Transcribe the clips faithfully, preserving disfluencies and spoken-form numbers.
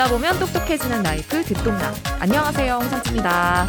듣다 보면 똑똑해지는 라이프 듣동락. 안녕하세요, 홍삼치입니다.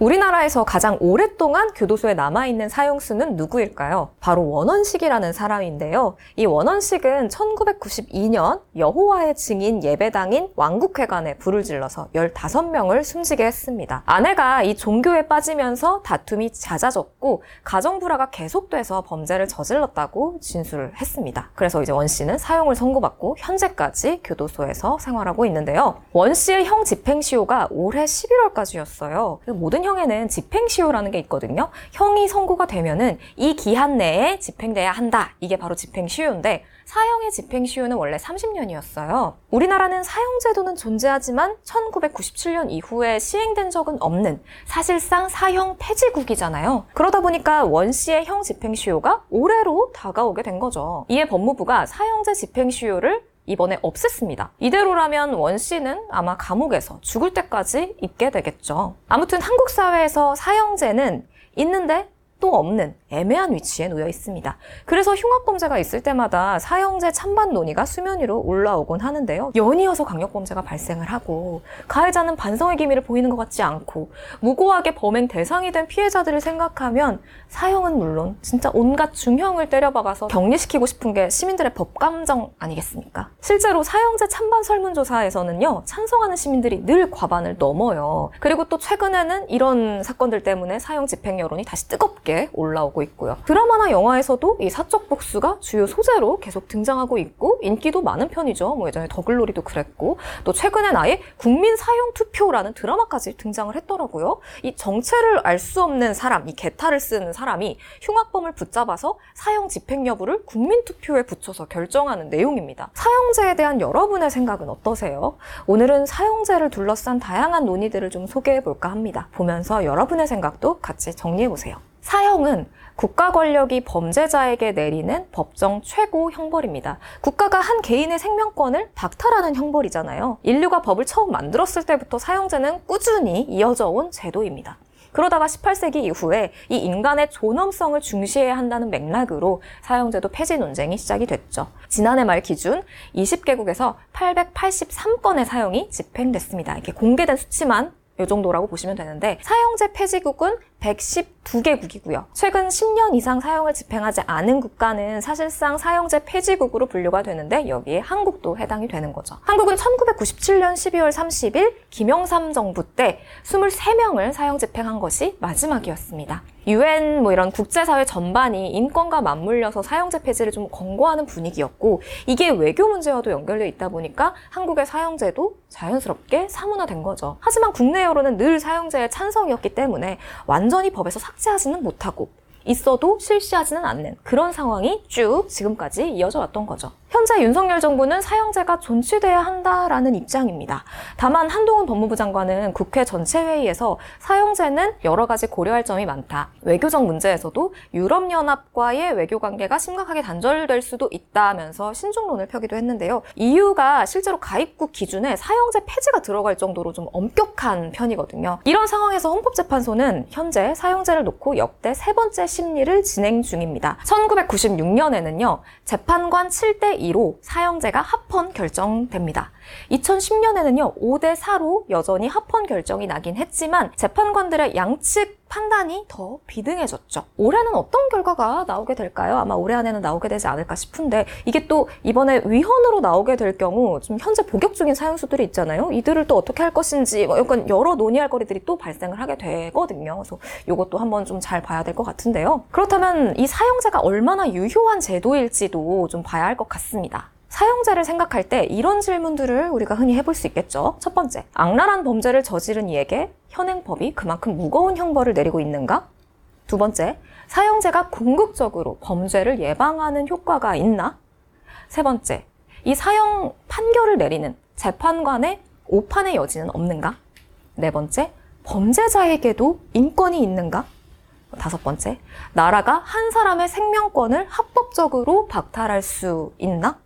우리나라에서 가장 오랫동안 교도소에 남아있는 사형수는 누구일까요? 바로 원원식이라는 사람인데요. 이 원원식은 천구백구십이 년 여호와의 증인 예배당인 왕국회관에 불을 질러서 열다섯 명을 숨지게 했습니다. 아내가 이 종교에 빠지면서 다툼이 잦아졌고 가정불화가 계속돼서 범죄를 저질렀다고 진술을 했습니다. 그래서 이제 원씨는 사형을 선고받고 현재까지 교도소에서 생활하고 있는데요. 원씨의 형 집행시효가 올해 십일월까지였어요. 모든 형 형에는 집행시효라는 게 있거든요. 형이 선고가 되면은 이 기한 내에 집행돼야 한다. 이게 바로 집행시효인데 사형의 집행시효는 원래 삼십 년이었어요. 우리나라는 사형제도는 존재하지만 천구백구십칠 년 이후에 시행된 적은 없는 사실상 사형 폐지국이잖아요. 그러다 보니까 원 씨의 형 집행시효가 올해로 다가오게 된 거죠. 이에 법무부가 사형제 집행시효를 이번에 없앴습니다. 이대로라면 원 씨는 아마 감옥에서 죽을 때까지 있게 되겠죠. 아무튼 한국 사회에서 사형제는 있는데 또 없는 애매한 위치에 놓여 있습니다. 그래서 흉악범죄가 있을 때마다 사형제 찬반 논의가 수면 위로 올라오곤 하는데요. 연이어서 강력범죄가 발생을 하고 가해자는 반성의 기미를 보이는 것 같지 않고 무고하게 범행 대상이 된 피해자들을 생각하면 사형은 물론 진짜 온갖 중형을 때려박아서 격리시키고 싶은 게 시민들의 법감정 아니겠습니까? 실제로 사형제 찬반 설문조사에서는요. 찬성하는 시민들이 늘 과반을 넘어요. 그리고 또 최근에는 이런 사건들 때문에 사형 집행 여론이 다시 뜨겁게 올라오고 있고요. 드라마나 영화에서도 이 사적 복수가 주요 소재로 계속 등장하고 있고 인기도 많은 편이죠. 뭐 예전에 더글로리도 그랬고 또 최근엔 아예 국민 사형 투표라는 드라마까지 등장을 했더라고요. 이 정체를 알 수 없는 사람, 이 개타를 쓰는 사람이 흉악범을 붙잡아서 사형 집행 여부를 국민 투표에 붙여서 결정하는 내용입니다. 사형제에 대한 여러분의 생각은 어떠세요? 오늘은 사형제를 둘러싼 다양한 논의들을 좀 소개해볼까 합니다. 보면서 여러분의 생각도 같이 정리해보세요. 사형은 국가 권력이 범죄자에게 내리는 법정 최고 형벌입니다. 국가가 한 개인의 생명권을 박탈하는 형벌이잖아요. 인류가 법을 처음 만들었을 때부터 사형제는 꾸준히 이어져 온 제도입니다. 그러다가 십팔 세기 이후에 이 인간의 존엄성을 중시해야 한다는 맥락으로 사형제도 폐지 논쟁이 시작이 됐죠. 지난해 말 기준 이십 개국에서 팔백팔십삼 건의 사형이 집행됐습니다. 이렇게 공개된 수치만 이 정도라고 보시면 되는데 사형제 폐지국은 백십이 개국이고요. 최근 십 년 이상 사형을 집행하지 않은 국가는 사실상 사형제 폐지국으로 분류가 되는데 여기에 한국도 해당이 되는 거죠. 한국은 천구백구십칠 년 십이월 삼십일 김영삼 정부 때 이십삼 명을 사형 집행한 것이 마지막이었습니다. 유엔 뭐 이런 국제사회 전반이 인권과 맞물려서 사형제 폐지를 좀 권고하는 분위기였고 이게 외교 문제와도 연결되어 있다 보니까 한국의 사형제도 자연스럽게 사문화된 거죠. 하지만 국내 여론은 늘 사형제의 찬성이었기 때문에 완전히 법에서 삭제하지는 못하고 있어도 실시하지는 않는 그런 상황이 쭉 지금까지 이어져 왔던 거죠. 현재 윤석열 정부는 사형제가 존치돼야 한다라는 입장입니다. 다만 한동훈 법무부 장관은 국회 전체 회의에서 사형제는 여러 가지 고려할 점이 많다. 외교적 문제에서도 유럽연합과의 외교관계가 심각하게 단절될 수도 있다면서 신중론을 펴기도 했는데요. 이유가 실제로 가입국 기준에 사형제 폐지가 들어갈 정도로 좀 엄격한 편이거든요. 이런 상황에서 헌법재판소는 현재 사형제를 놓고 역대 세 번째 심리를 진행 중입니다. 천구백구십육 년에는요. 재판관 칠 대 이로 사형제가 합헌 결정됩니다. 이천십 년에는요. 오 대 사로 여전히 합헌 결정이 나긴 했지만 재판관들의 양측 판단이 더 비등해졌죠. 올해는 어떤 결과가 나오게 될까요? 아마 올해 안에는 나오게 되지 않을까 싶은데 이게 또 이번에 위헌으로 나오게 될 경우 지금 현재 복역 중인 사형수들이 있잖아요. 이들을 또 어떻게 할 것인지 뭐 약간 여러 논의할 거리들이 또 발생을 하게 되거든요. 그래서 이것도 한번 좀 잘 봐야 될 것 같은데요. 그렇다면 이 사형제가 얼마나 유효한 제도일지도 좀 봐야 할 것 같습니다. 사형제를 생각할 때 이런 질문들을 우리가 흔히 해볼 수 있겠죠. 첫 번째, 악랄한 범죄를 저지른 이에게 현행법이 그만큼 무거운 형벌을 내리고 있는가? 두 번째, 사형제가 궁극적으로 범죄를 예방하는 효과가 있나? 세 번째, 이 사형 판결을 내리는 재판관의 오판의 여지는 없는가? 네 번째, 범죄자에게도 인권이 있는가? 다섯 번째, 나라가 한 사람의 생명권을 합법적으로 박탈할 수 있나?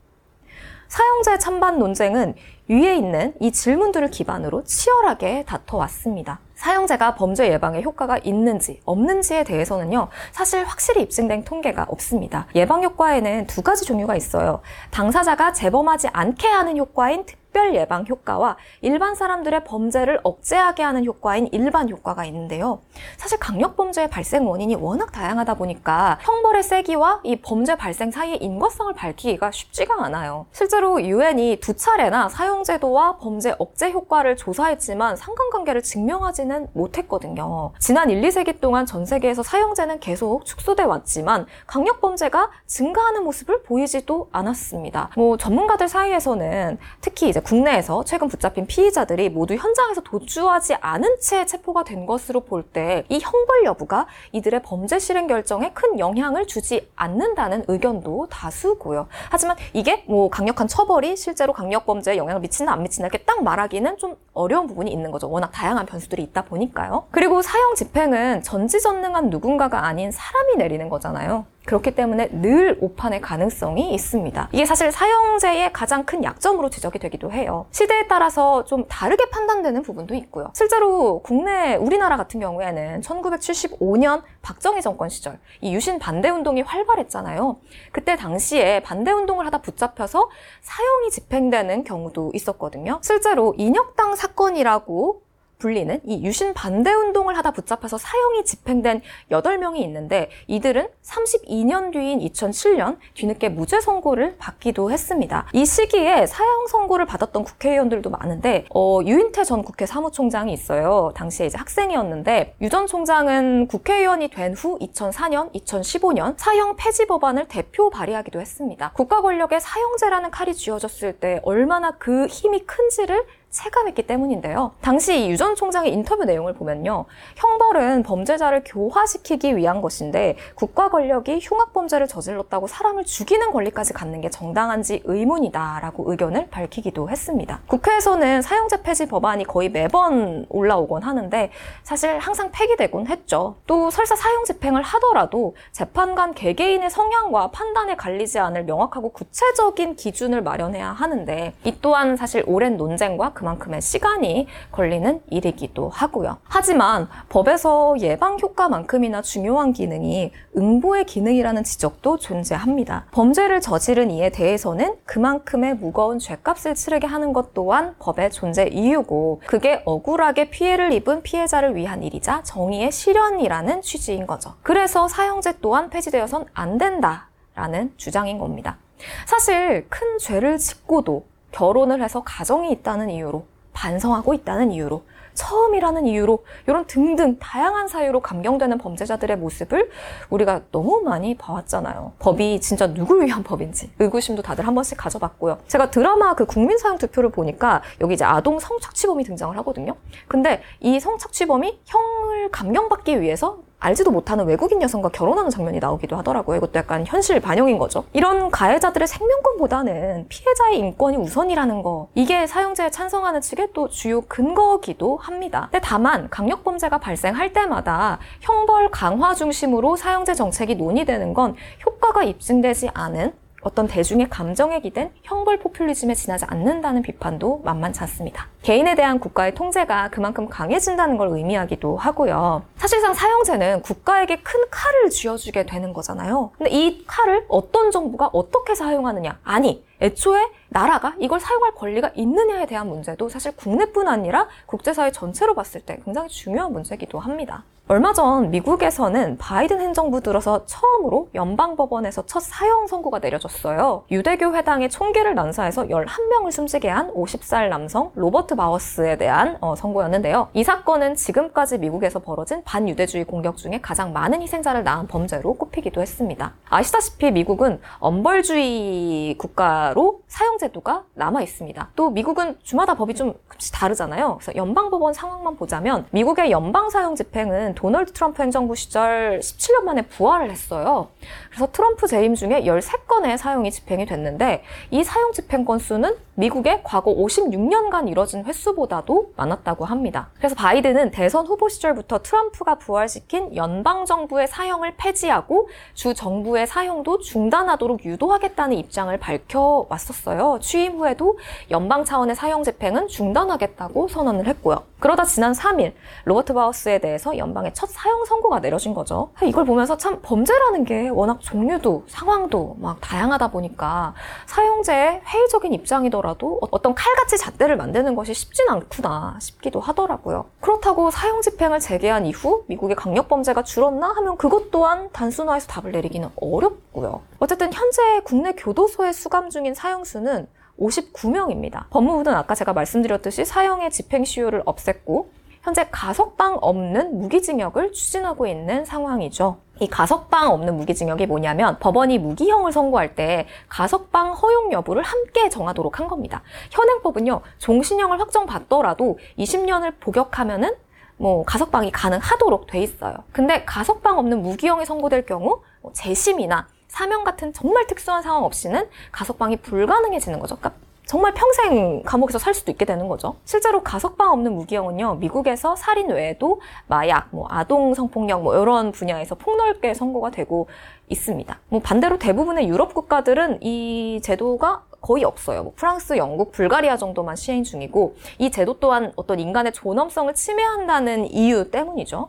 사형제 찬반 논쟁은 위에 있는 이 질문들을 기반으로 치열하게 다퉈왔습니다. 사형제가 범죄 예방에 효과가 있는지 없는지에 대해서는요, 사실 확실히 입증된 통계가 없습니다. 예방 효과에는 두 가지 종류가 있어요. 당사자가 재범하지 않게 하는 효과인 특별 예방 효과와 일반 사람들의 범죄를 억제하게 하는 효과인 일반 효과가 있는데요. 사실 강력범죄의 발생 원인이 워낙 다양하다 보니까 형벌의 세기와 이 범죄 발생 사이의 인과성을 밝히기가 쉽지가 않아요. 실제로 유엔이 두 차례나 사형제도와 범죄 억제 효과를 조사했지만 상관관계를 증명하지는 못했거든요. 지난 일, 이 세기 동안 전 세계에서 사형제는 계속 축소돼 왔지만 강력범죄가 증가하는 모습을 보이지도 않았습니다. 뭐 전문가들 사이에서는 특히 이제 국내에서 최근 붙잡힌 피의자들이 모두 현장에서 도주하지 않은 채 체포가 된 것으로 볼 때 이 형벌 여부가 이들의 범죄 실행 결정에 큰 영향을 주지 않는다는 의견도 다수고요. 하지만 이게 뭐 강력한 처벌이 실제로 강력범죄에 영향을 미치나 안 미치나 이렇게 딱 말하기는 좀 어려운 부분이 있는 거죠. 워낙 다양한 변수들이 있다 보니까요. 그리고 사형 집행은 전지전능한 누군가가 아닌 사람이 내리는 거잖아요. 그렇기 때문에 늘 오판의 가능성이 있습니다. 이게 사실 사형제의 가장 큰 약점으로 지적이 되기도 해요. 시대에 따라서 좀 다르게 판단되는 부분도 있고요. 실제로 국내 우리나라 같은 경우에는 천구백칠십오 년 박정희 정권 시절 이 유신 반대 운동이 활발했잖아요. 그때 당시에 반대 운동을 하다 붙잡혀서 사형이 집행되는 경우도 있었거든요. 실제로 인혁당 사건이라고 불리는 이 유신 반대 운동을 하다 붙잡혀서 사형이 집행된 여덟 명이 있는데 이들은 삼십이 년 뒤인 이천칠 년 뒤늦게 무죄 선고를 받기도 했습니다. 이 시기에 사형 선고를 받았던 국회의원들도 많은데 어, 유인태 전 국회 사무총장이 있어요. 당시에 이제 학생이었는데 유 전 총장은 국회의원이 된 후 이천사 년, 이천십오 년 사형 폐지 법안을 대표 발의하기도 했습니다. 국가 권력에 사형제라는 칼이 쥐어졌을 때 얼마나 그 힘이 큰지를 체감했기 때문인데요. 당시 유 전 총장의 인터뷰 내용을 보면요, 형벌은 범죄자를 교화시키기 위한 것인데 국가 권력이 흉악범죄를 저질렀다고 사람을 죽이는 권리까지 갖는 게 정당한지 의문이다 라고 의견을 밝히기도 했습니다. 국회에서는 사형제 폐지 법안이 거의 매번 올라오곤 하는데 사실 항상 폐기되곤 했죠. 또 설사 사형 집행을 하더라도 재판관 개개인의 성향과 판단에 갈리지 않을 명확하고 구체적인 기준을 마련해야 하는데 이 또한 사실 오랜 논쟁과 그만큼의 시간이 걸리는 일이기도 하고요. 하지만 법에서 예방 효과만큼이나 중요한 기능이 응보의 기능이라는 지적도 존재합니다. 범죄를 저지른 이에 대해서는 그만큼의 무거운 죄값을 치르게 하는 것 또한 법의 존재 이유고 그게 억울하게 피해를 입은 피해자를 위한 일이자 정의의 실현이라는 취지인 거죠. 그래서 사형제 또한 폐지되어선 안 된다라는 주장인 겁니다. 사실 큰 죄를 짓고도 결혼을 해서 가정이 있다는 이유로, 반성하고 있다는 이유로, 처음이라는 이유로 이런 등등 다양한 사유로 감경되는 범죄자들의 모습을 우리가 너무 많이 봐왔잖아요. 법이 진짜 누굴 위한 법인지 의구심도 다들 한 번씩 가져봤고요. 제가 드라마 그 국민사형투표를 보니까 여기 이제 아동 성착취범이 등장을 하거든요. 근데 이 성착취범이 형을 감경받기 위해서 알지도 못하는 외국인 여성과 결혼하는 장면이 나오기도 하더라고요. 이것도 약간 현실 반영인 거죠. 이런 가해자들의 생명권보다는 피해자의 인권이 우선이라는 거, 이게 사형제에 찬성하는 측의 또 주요 근거기도 합니다. 근데 다만 강력범죄가 발생할 때마다 형벌 강화 중심으로 사형제 정책이 논의되는 건 효과가 입증되지 않은 어떤 대중의 감정에 기댄 형벌 포퓰리즘에 지나지 않는다는 비판도 만만치 않습니다. 개인에 대한 국가의 통제가 그만큼 강해진다는 걸 의미하기도 하고요. 사실상 사형제는 국가에게 큰 칼을 쥐어주게 되는 거잖아요. 근데 이 칼을 어떤 정부가 어떻게 사용하느냐, 아니 애초에 나라가 이걸 사용할 권리가 있느냐에 대한 문제도 사실 국내뿐 아니라 국제사회 전체로 봤을 때 굉장히 중요한 문제이기도 합니다. 얼마 전 미국에서는 바이든 행정부 들어서 처음으로 연방법원에서 첫 사형 선고가 내려졌어요. 유대교 회당에 총기를 난사해서 열한 명을 숨지게 한 오십 살 남성 로버트 마워스에 대한 어, 선고였는데요. 이 사건은 지금까지 미국에서 벌어진 반유대주의 공격 중에 가장 많은 희생자를 낳은 범죄로 꼽히기도 했습니다. 아시다시피 미국은 엄벌주의 국가로 사형제도가 남아있습니다. 또 미국은 주마다 법이 좀 다르잖아요. 그래서 연방법원 상황만 보자면 미국의 연방사형 집행은 도널드 트럼프 행정부 시절 십칠 년 만에 부활을 했어요. 그래서 트럼프 재임 중에 열세 건의 사형이 집행이 됐는데 이 사형 집행 건수는 미국의 과거 오십육 년간 이뤄진 횟수보다도 많았다고 합니다. 그래서 바이든은 대선 후보 시절부터 트럼프가 부활시킨 연방정부의 사형을 폐지하고 주정부의 사형도 중단하도록 유도하겠다는 입장을 밝혀왔었어요. 취임 후에도 연방 차원의 사형 집행은 중단하겠다고 선언을 했고요. 그러다 지난 삼 일 로버트 바우스에 대해서 연방의 첫 사형 선고가 내려진 거죠. 이걸 보면서 참 범죄라는 게 워낙 종류도 상황도 막 다양하다 보니까 사형제의 회의적인 입장이더라도 어떤 칼같이 잣대를 만드는 것이 쉽진 않구나 싶기도 하더라고요. 그렇다고 사형 집행을 재개한 이후 미국의 강력범죄가 줄었나 하면 그것 또한 단순화해서 답을 내리기는 어렵고요. 어쨌든 현재 국내 교도소에 수감 중인 사형수는 오십구 명입니다. 법무부는 아까 제가 말씀드렸듯이 사형의 집행시효를 없앴고 현재 가석방 없는 무기징역을 추진하고 있는 상황이죠. 이 가석방 없는 무기징역이 뭐냐면 법원이 무기형을 선고할 때 가석방 허용 여부를 함께 정하도록 한 겁니다. 현행법은요, 종신형을 확정받더라도 이십 년을 복역하면은 뭐 가석방이 가능하도록 돼 있어요. 근데 가석방 없는 무기형이 선고될 경우 재심이나 사면 같은 정말 특수한 상황 없이는 가석방이 불가능해지는 거죠. 그러니까 정말 평생 감옥에서 살 수도 있게 되는 거죠. 실제로 가석방 없는 무기형은요, 미국에서 살인 외에도 마약, 뭐 아동 성폭력 뭐 이런 분야에서 폭넓게 선고가 되고 있습니다. 뭐 반대로 대부분의 유럽 국가들은 이 제도가 거의 없어요. 뭐 프랑스, 영국, 불가리아 정도만 시행 중이고 이 제도 또한 어떤 인간의 존엄성을 침해한다는 이유 때문이죠.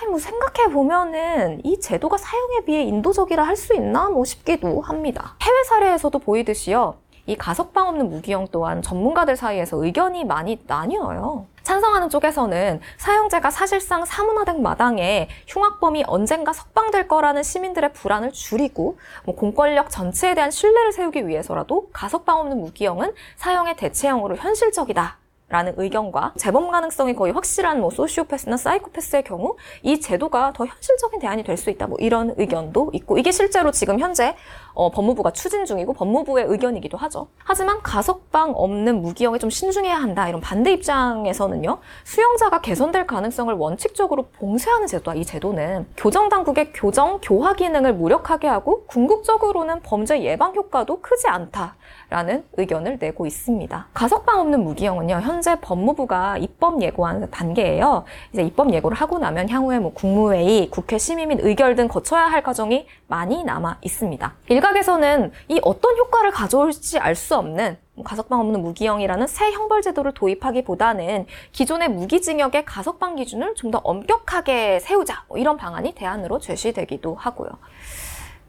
아니 뭐 생각해보면은 이 제도가 사형에 비해 인도적이라 할 수 있나 뭐 싶기도 합니다. 해외 사례에서도 보이듯이요, 이 가석방 없는 무기형 또한 전문가들 사이에서 의견이 많이 나뉘어요. 찬성하는 쪽에서는 사형제가 사실상 사문화된 마당에 흉악범이 언젠가 석방될 거라는 시민들의 불안을 줄이고 뭐 공권력 전체에 대한 신뢰를 세우기 위해서라도 가석방 없는 무기형은 사형의 대체형으로 현실적이다 라는 의견과, 재범 가능성이 거의 확실한 뭐 소시오패스나 사이코패스의 경우 이 제도가 더 현실적인 대안이 될 수 있다 뭐 이런 의견도 있고, 이게 실제로 지금 현재 어, 법무부가 추진 중이고 법무부의 의견이기도 하죠. 하지만 가석방 없는 무기형에 좀 신중해야 한다 이런 반대 입장에서는요, 수용자가 개선될 가능성을 원칙적으로 봉쇄하는 제도다, 이 제도는 교정당국의 교정, 교화 기능을 무력하게 하고 궁극적으로는 범죄 예방 효과도 크지 않다라는 의견을 내고 있습니다. 가석방 없는 무기형은요, 현재 법무부가 입법 예고하는 단계예요. 이제 입법 예고를 하고 나면 향후에 뭐 국무회의, 국회 심의 및 의결 등 거쳐야 할 과정이 많이 남아 있습니다. 일각에서는 이 어떤 효과를 가져올지 알 수 없는 가석방 없는 무기형이라는 새 형벌 제도를 도입하기보다는 기존의 무기징역의 가석방 기준을 좀 더 엄격하게 세우자 뭐 이런 방안이 대안으로 제시되기도 하고요.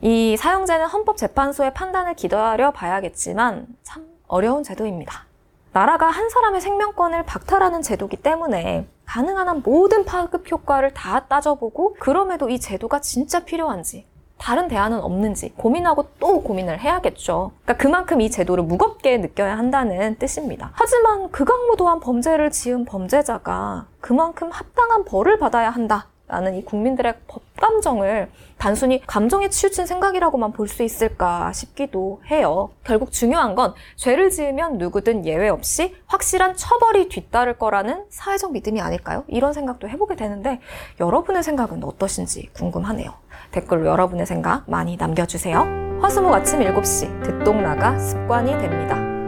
이 사형제는 헌법재판소의 판단을 기다려 봐야겠지만 참 어려운 제도입니다. 나라가 한 사람의 생명권을 박탈하는 제도이기 때문에 가능한 한 모든 파급 효과를 다 따져보고 그럼에도 이 제도가 진짜 필요한지 다른 대안은 없는지 고민하고 또 고민을 해야겠죠. 그러니까 그만큼 이 제도를 무겁게 느껴야 한다는 뜻입니다. 하지만 극악무도한 범죄를 지은 범죄자가 그만큼 합당한 벌을 받아야 한다 라는 이 국민들의 법감정을 단순히 감정에 치우친 생각이라고만 볼 수 있을까 싶기도 해요. 결국 중요한 건 죄를 지으면 누구든 예외 없이 확실한 처벌이 뒤따를 거라는 사회적 믿음이 아닐까요? 이런 생각도 해보게 되는데 여러분의 생각은 어떠신지 궁금하네요. 댓글로 여러분의 생각 많이 남겨주세요. 화수목 아침 일곱 시 듣동락가 습관이 됩니다.